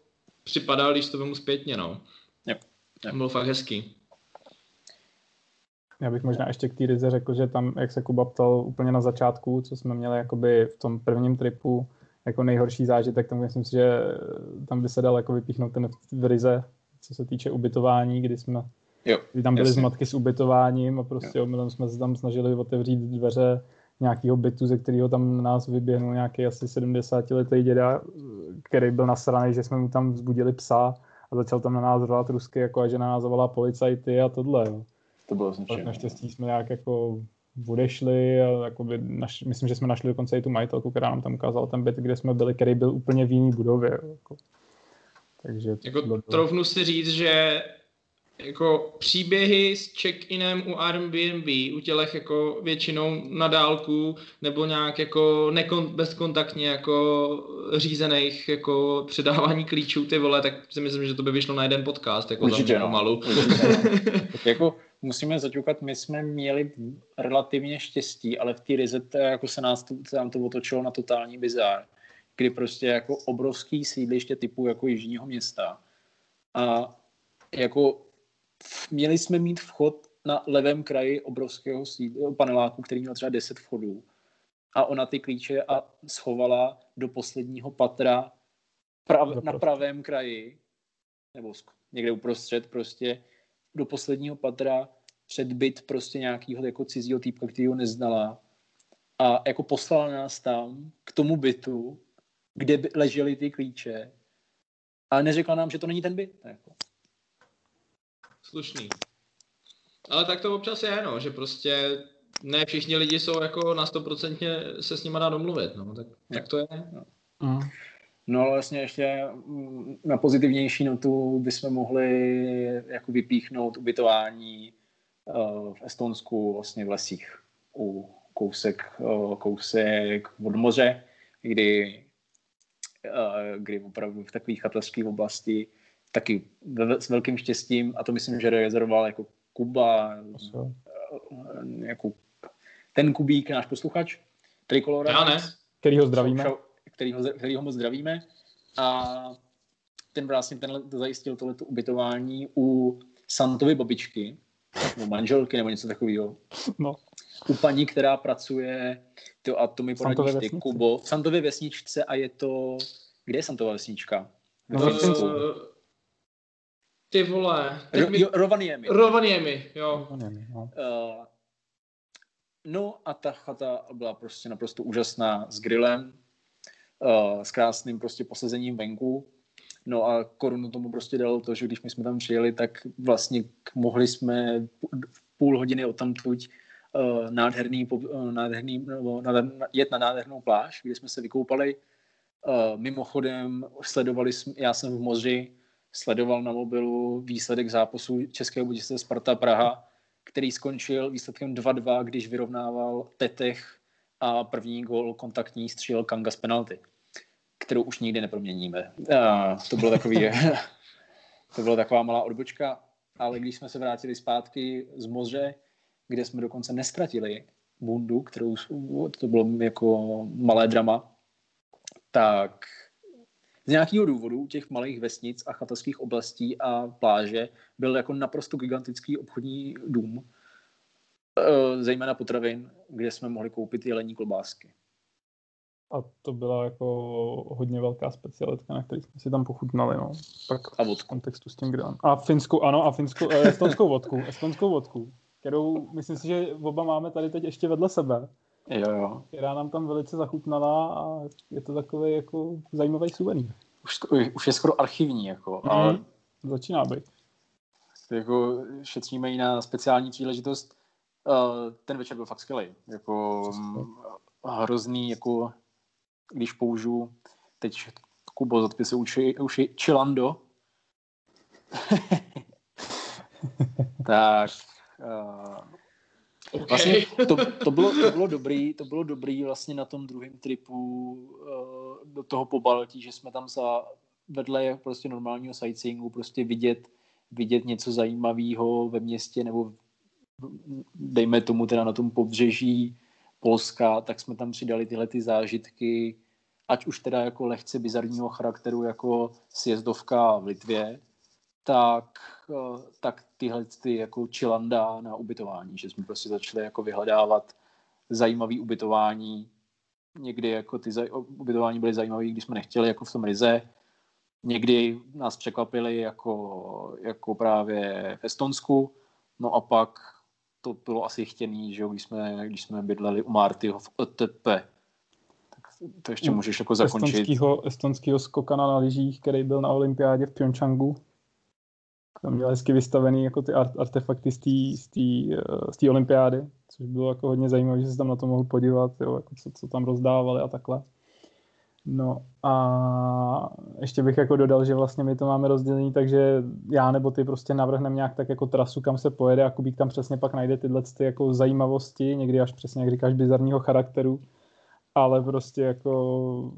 připadal, když to vemu zpětně, no. Yep, yep. Bylo fakt hezký. Já bych možná ještě k té Rize řekl, že tam, jak se Kuba ptal úplně na začátku, co jsme měli jakoby v tom prvním tripu jako nejhorší zážitek, tam myslím si, že tam by se dal jako vypíchnout ten v Rize, co se týče ubytování, kdy jsme jo, kdy tam byly jasný. Zmatky s ubytováním a prostě tam jsme se tam snažili otevřít dveře nějakého bytu, ze kterého tam nás vyběhnul nějaký asi sedmdesátiletý děda, který byl nasraný, že jsme mu tam vzbudili psa a začal tam na nás řvát rusky, jako a že na nás zavolá policajty a tohle. Jo. To bylo značené. Naštěstí jsme nějak jako odešli a jakoby naš, myslím, že jsme našli dokonce i tu majitelku, která nám tam ukázala ten byt, kde jsme byli, který byl úplně v jiný budově. Jako. Takže to jako bylo... Troufnu si říct, že jako příběhy s check-inem u Airbnb, u těch jako většinou na dálku nebo nějak jako nekon, bezkontaktně jako řízených jako předávání klíčů, ty vole, tak si myslím, že to by vyšlo na jeden podcast, jako určitě za pomalu. No. Musíme zaťukat, my jsme měli relativně štěstí, ale v té Rize jako se, nás to, se nám to otočilo na totální bizár, kdy prostě jako obrovský sídliště typu jako Jižního Města a jako měli jsme mít vchod na levém kraji obrovského sídla, paneláku, který měl třeba deset vchodů a ona ty klíče a schovala do posledního patra prav, na pravém kraji nebo někde uprostřed prostě do posledního patra před byt prostě nějakýho jako cizího týpka, který ho neznala. A jako poslala nás tam k tomu bytu, kde by ležely ty klíče. A neřekla nám, že to není ten byt. Jako. Slušný. Ale tak to občas je, no, že prostě ne všichni lidi jsou jako na stoprocentně se s nima dá domluvit. No. Tak, tak to je. No. Mm. No ale vlastně ještě na pozitivnější notu bychom mohli jako vypíchnout ubytování v Estonsku vlastně v lesích u kousek, kousek od moře, kdy, kdy opravdu v takových chatovských oblasti taky s velkým štěstím, a to myslím, že rezervoval jako Kuba, jako ten Kubík, náš posluchač, Trikolora, kterýho zdravíme. Kterýho, kterýho moc zdravíme a ten vlastně tenhle, zajistil tohleto ubytování u Santovy babičky, nebo manželky, nebo něco takového. No. U paní, která pracuje, to, a to mi poradíš ty, Kubo, v Santově vesničce a je to, kde je Santova vesnička? No, uh, ty vole. Ro, mi... jo, Rovaniemi. Rovaniemi, jo. Rovaniemi, no. Uh, no a ta chata byla prostě naprosto úžasná s grillem, s krásným prostě posazením venku. No a korunu tomu prostě dalo to, že když my jsme tam přijeli, tak vlastně mohli jsme v půl hodiny odtamtuť uh, nádherný, uh, nádherný, nebo nádherný, jet na nádhernou pláž, kde jsme se vykoupali. Uh, mimochodem sledovali jsme, já jsem v moři sledoval na mobilu výsledek zápasu Českého Budějovice Sparta Praha, který skončil výsledkem dva dva, když vyrovnával Tetech a první gól kontaktní střílel Kanga z penalty, kterou už nikdy neproměníme. A to bylo takový, to byla taková malá odbočka, ale když jsme se vrátili zpátky z moře, kde jsme dokonce nestratili bundu, kterou, to bylo jako malé drama, tak z nějakého důvodu těch malých vesnic a chatovských oblastí a pláže byl jako naprosto gigantický obchodní dům, zejména potravin, kde jsme mohli koupit jelení klobásky. A to byla jako hodně velká specialitka, na který jsme si tam pochutnali, no. Pak a vodku. V kontextu s tím grillem. A finskou, ano, a finskou, estonskou vodku, estonskou vodku, kterou myslím si, že oba máme tady teď ještě vedle sebe. Jo, jo. Která nám tam velice zachutnala a je to takový jako zajímavý suvenýr. Už, už je skoro archivní, jako. Mm-hmm. Ale... Začíná být. jako šetříme ji na speciální příležitost. Ten večer byl fakt skvělý. Jako hrozný, jako když použiju teď Kubo z odpisu uči, uči Chilando. Tak uh, vlastně to, to, bylo, to bylo dobrý, to bylo dobrý vlastně na tom druhém tripu uh, do toho Pobaltí, že jsme tam za vedle prostě normálního sightseeingu prostě vidět, vidět něco zajímavého ve městě nebo dejme tomu teda na tom pobřeží Polska, tak jsme tam přidali tyhle ty zážitky, ať už teda jako lehce bizarního charakteru jako sjezdovka v Litvě, tak, tak tyhle ty jako chillanda na ubytování, že jsme prostě začali jako vyhledávat zajímavý ubytování. Někdy jako ty zaj- ubytování byly zajímavé, když jsme nechtěli, jako v tom Rize. Někdy nás překvapili jako, jako právě v Estonsku. No a pak to bylo asi chtěný, že když jsme, když jsme bydleli u Martyho v O T P. Tak to ještě můžeš jako zakončit. Estonskýho, estonskýho skokana na lyžích, který byl na olympiádě v Pyeongchangu. Tam měl hezky vystavený jako ty artefakty z té olympiády, což bylo jako hodně zajímavé, že se tam na to mohl podívat, jo, jako co, co tam rozdávali a takhle. No a ještě bych jako dodal, že vlastně my to máme rozdělení, takže já nebo ty prostě navrhneme nějak tak jako trasu, kam se pojede a Kubík tam přesně pak najde tyhle ty jako zajímavosti, někdy až přesně, jak říkáš, bizarního charakteru, ale prostě jako...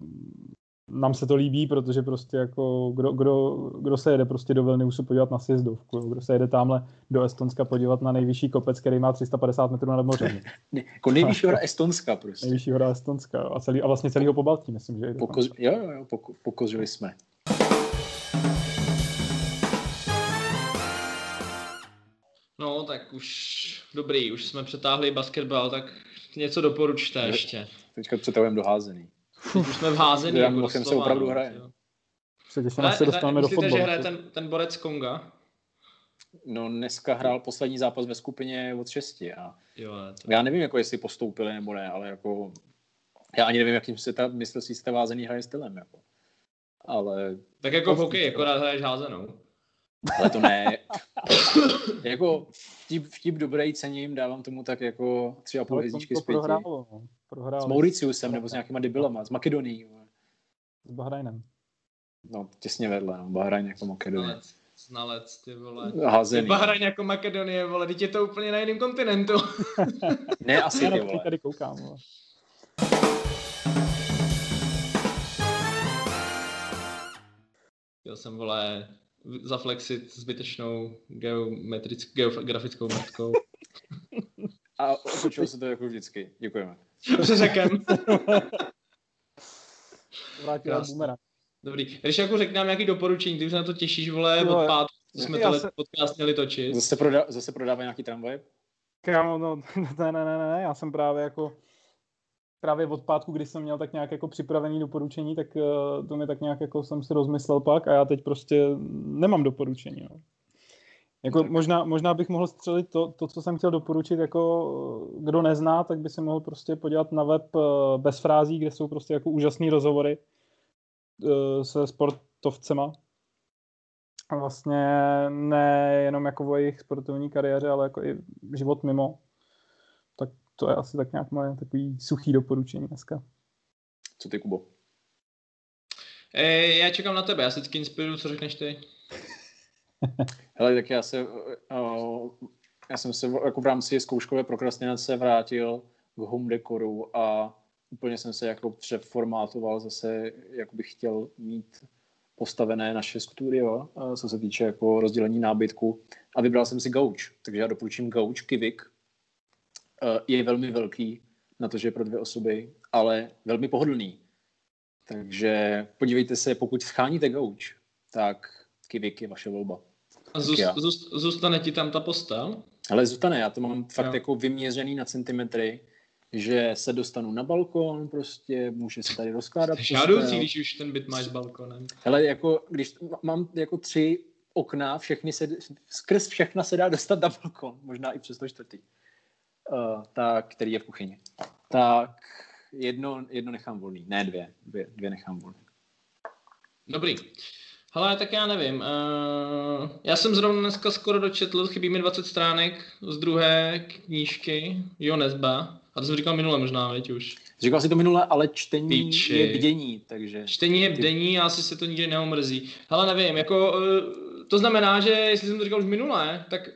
Nám se to líbí, protože prostě jako kdo, kdo, kdo se jede prostě do Vilniusu podívat na sjezdovku, kdo se jede tamhle do Estonska podívat na nejvyšší kopec, který má tři sta padesát metrů nad mořem. Ne, jako nejvyšší hora Estonska prostě. Nejvyšší hora Estonska a, celý, a vlastně celého Pobaltí, myslím, že Pokoz, jo, jo, poko, pokořili jsme. No, tak už dobrý, už jsme přetáhli basketbal, tak něco doporučte ještě. Teďka přetahujeme do házení. Teď už jsme v házení. Já jako se opravdu hraje. Předtím nás se dostaneme do fotbalu. Myslíte, že hraje ten, ten borec Konga? No dneska hrál poslední zápas ve skupině od šesti. A jo, to... Já nevím, jako jestli postoupili nebo ne, ale jako... Já ani nevím, jakým se ta myslí, že ta vázený hraje stylem. Jako. Ale... Tak jako v hokeji, jako rád hraješ házenou. Ale to ne. Jako vtip, vtip dobrý, cením, dávám tomu tak jako tři a půl hvězdičky z pěti. S Mauriciusem nebo s nějakýma debilama, s Makedonií. S Bahrajnem. No, těsně vedle, no. Bahrajn jako Makedonie. Znalec, znalec ty vole. Házený. Bahrajn jako Makedonie, vole, teď je to úplně na jiném kontinentu. Ne, asi ty vole. Tady koukám, vole. Chtěl jsem, vole, zaflexit zbytečnou geometric, geografickou matkou. A otočilo se to jako vždycky. Děkujeme. Dobře řekem. Dobrý. Když jako řekne nám nějaký doporučení, ty už na to těšíš, vole, jo, od pátku, jsme tohle se... podcast měli točit. Zase, proda- zase prodávají nějaký tramvaj? Kámo, no, ne, ne, ne, ne, já jsem právě jako, právě od pátku, když jsem měl tak nějak jako připravený doporučení, tak uh, to mi tak nějak jako jsem si rozmyslel pak a já teď prostě nemám doporučení, no. Jako možná, možná bych mohl střelit to, to, co jsem chtěl doporučit, jako kdo nezná, tak by se mohl prostě podívat na web Bez frází, kde jsou prostě jako úžasný rozhovory se sportovcema. A vlastně nejenom jako o jejich sportovní kariéře, ale jako i život mimo. Tak to je asi tak nějak moje takový suchý doporučení dneska. Co ty, Kubo? Ej, já čekám na tebe, já se vždycky inspiruju, co řekneš ty? Hele, tak já, se, uh, já jsem se jako v rámci zkouškové prokrastinace vrátil k home dekoru a úplně jsem se jako přeformátoval zase, jak bych chtěl mít postavené naše studio, uh, co se týče jako rozdělení nábytku a vybral jsem si gauč, takže já doporučím gauč Kivik, uh, je velmi velký na to, že je pro dvě osoby, ale velmi pohodlný, takže podívejte se, pokud scháníte gauč, tak Kivik je vaše volba. A zůst, zůst, zůstane ti tam ta postel? Ale zůstane, já to mám fakt jo. Jako vyměřený na centimetry, že se dostanu na balkon, prostě může se tady rozkládat. Žádoucí, když už ten byt máš s balkonem. Hele, jako, když mám jako tři okna, všechny se, skrz všechna se dá dostat na balkon, možná i přes to čtvrtý, uh, tak, který je v kuchyni. Tak jedno, jedno nechám volný, ne dvě, dvě, dvě nechám volný. Dobrý. Hele, tak já nevím. Uh, já jsem zrovna dneska skoro dočetl, chybí mi dvacet stránek z druhé knížky Jonesba. A to jsem říkal minule možná, veď už. Říkal jsi to minule, ale čtení Píči. je bdění, takže... Čtení je bdění a asi se to nikdy neomrzí. Hele, nevím, jako... Uh, to znamená, že jestli jsem to říkal už minule, tak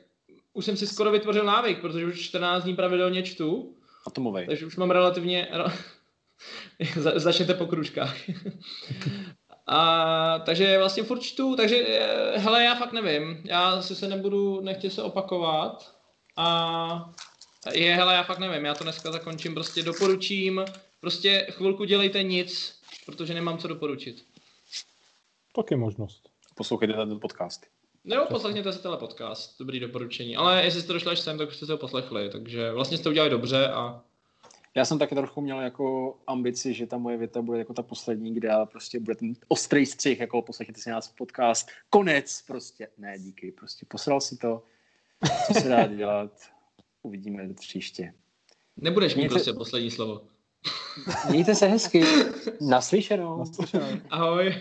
už jsem si skoro vytvořil návyk, protože už čtrnáct dní pravidelně čtu. Atomovej. Takže už mám relativně... Za, začněte po kružkách. A, takže vlastně furt čtu, takže hele, já fakt nevím, já si se nebudu, nechtěl se opakovat a je, hele, já fakt nevím, já to dneska zakončím, prostě doporučím, prostě chvilku dělejte nic, protože nemám co doporučit. Tak je možnost. Poslouchejte ten podcast. Jo, poslechněte si tenhle podcast, dobrý doporučení, ale jestli jste došli až sem, tak už jste se ho poslechli, takže vlastně jste udělali dobře a... Já jsem taky trochu měl jako ambici, že ta moje věta bude jako ta poslední, kde prostě bude ten ostrý střih, jako poslechněte si nás podcast, konec, prostě, ne, díky, prostě posral si to, co se dá dělat, uvidíme do příště. Nebudeš mít prostě poslední slovo. Mějte se hezky, naslyšenou. Naslyšenou. Ahoj.